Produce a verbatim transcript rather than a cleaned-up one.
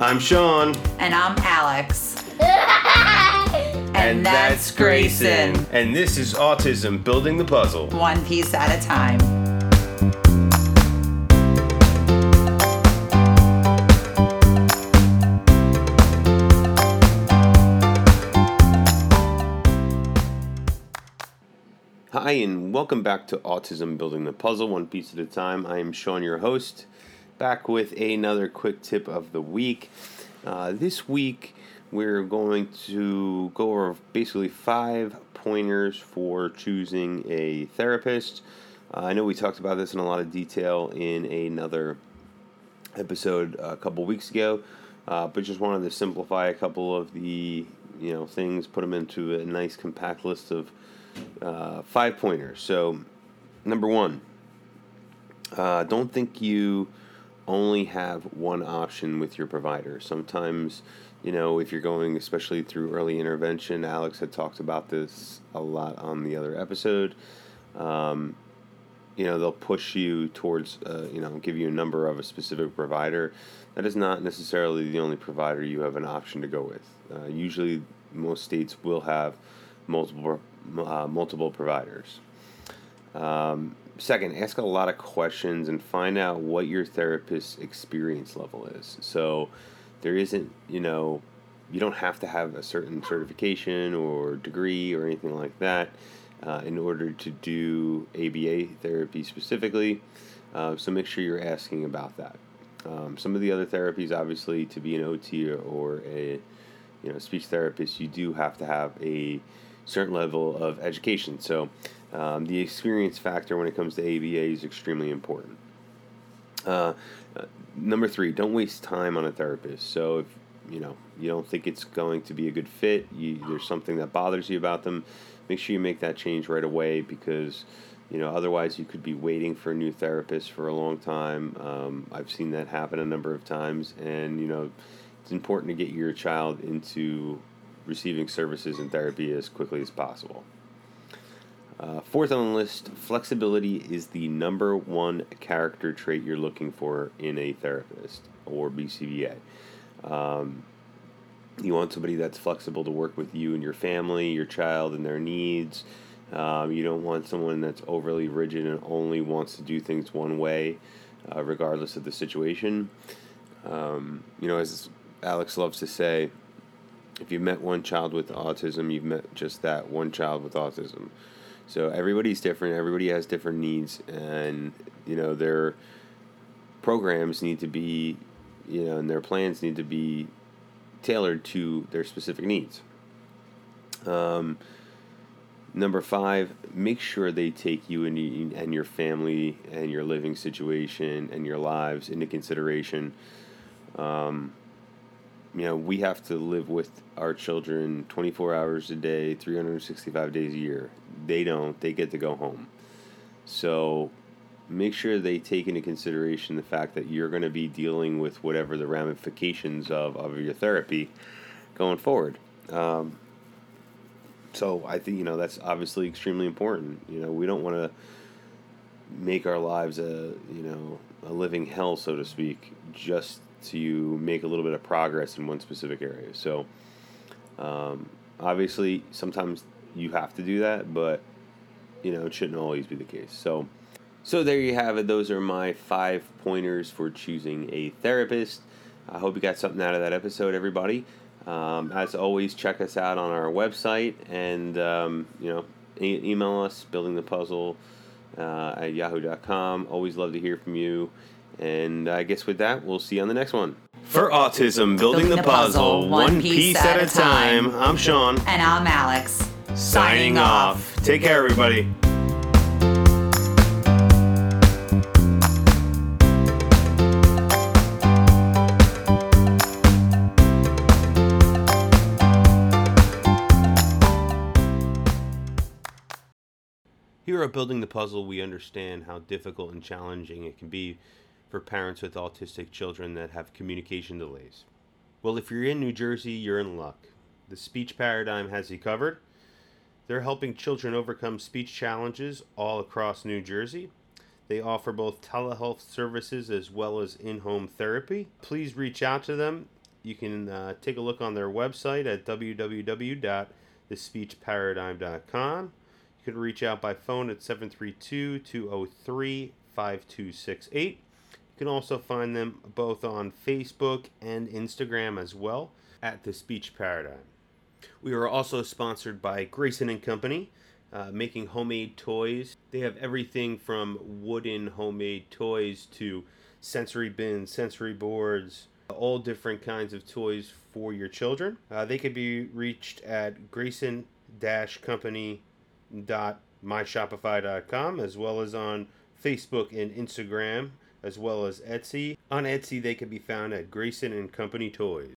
I'm Sean. And I'm Alex. and, and that's Grayson. Grayson. And this is Autism Building the Puzzle. One piece at a time. Hi, and welcome back to Autism Building the Puzzle, One Piece at a Time. I am Sean, your host. Back with another quick tip of the week. Uh, this week, we're going to go over basically five pointers for choosing a therapist. Uh, I know we talked about this in a lot of detail in another episode a couple weeks ago, uh, but just wanted to simplify a couple of the you know things, put them into a nice compact list of uh, five pointers. So, number one, uh, don't think you only have one option with your provider. Sometimes, you know, if you're going, especially through early intervention, Alex had talked about this a lot on the other episode, um, you know, they'll push you towards, uh, you know, give you a number of a specific provider. That is not necessarily the only provider you have an option to go with. Uh, usually, most states will have multiple, uh, multiple providers. Um, Second, ask a lot of questions and find out what your therapist's experience level is. So there isn't, you know, you don't have to have a certain certification or degree or anything like that uh, in order to do A B A therapy specifically. Uh, so make sure you're asking about that. Um, some of the other therapies, obviously, to be an O T or a, you know, speech therapist, you do have to have a certain level of education. So Um, the experience factor when it comes to A B A is extremely important. Uh, number three, don't waste time on a therapist. So if you know you don't think it's going to be a good fit, you, there's something that bothers you about them, make sure you make that change right away, because you know otherwise you could be waiting for a new therapist for a long time. Um, I've seen that happen a number of times, and you know it's important to get your child into receiving services and therapy as quickly as possible. Uh, fourth on the list, flexibility is the number one character trait you're looking for in a therapist or B C B A. Um, you want somebody that's flexible to work with you and your family, your child, and their needs. Um, you don't want someone that's overly rigid and only wants to do things one way, uh, regardless of the situation. Um, you know, as Alex loves to say, if you've met one child with autism, you've met just that one child with autism. So everybody's different, everybody has different needs, and, you know, their programs need to be, you know, and their plans need to be tailored to their specific needs. Um, number five, make sure they take you and, and your family and your living situation and your lives into consideration. Um, you know, we have to live with our children twenty-four hours a day, three hundred sixty-five days a year. They don't. They get to go home. So make sure they take into consideration the fact that you're going to be dealing with whatever the ramifications of, of your therapy going forward. Um, so I think, you know, that's obviously extremely important. You know, we don't want to make our lives a, you know, a living hell, so to speak, just to make a little bit of progress in one specific area. So um, obviously sometimes you have to do that, but you know it shouldn't always be the case. So so there you have it. Those are my five pointers for choosing a therapist. I hope you got something out of that episode, everybody. Um, as always, check us out on our website, and um, you know e- email us, buildingthepuzzle uh, at yahoo dot com. Always love to hear from you. And I guess with that, we'll see you on the next one. For Autism Building the Puzzle, one piece at a time, I'm Sean. And I'm Alex. Signing off. Take care, everybody. Here at Building the Puzzle, we understand how difficult and challenging it can be for parents with autistic children that have communication delays. Well, if you're in New Jersey, you're in luck. The Speech Paradigm has you covered. They're helping children overcome speech challenges all across New Jersey. They offer both telehealth services as well as in-home therapy. Please reach out to them you can uh, take a look on their website at w w w dot the speech paradigm dot com. You can reach out by phone at seven three two, two oh three, five two six eight. You can also find them both on Facebook and Instagram as well at The Speech Paradigm. We are also sponsored by Grayson and Company, uh, making homemade toys. They have everything from wooden homemade toys to sensory bins, sensory boards, all different kinds of toys for your children. Uh, they can be reached at grayson dash company dot my shopify dot com, as well as on Facebook and Instagram, as well as Etsy. On Etsy, they can be found at Grayson and Company Toys.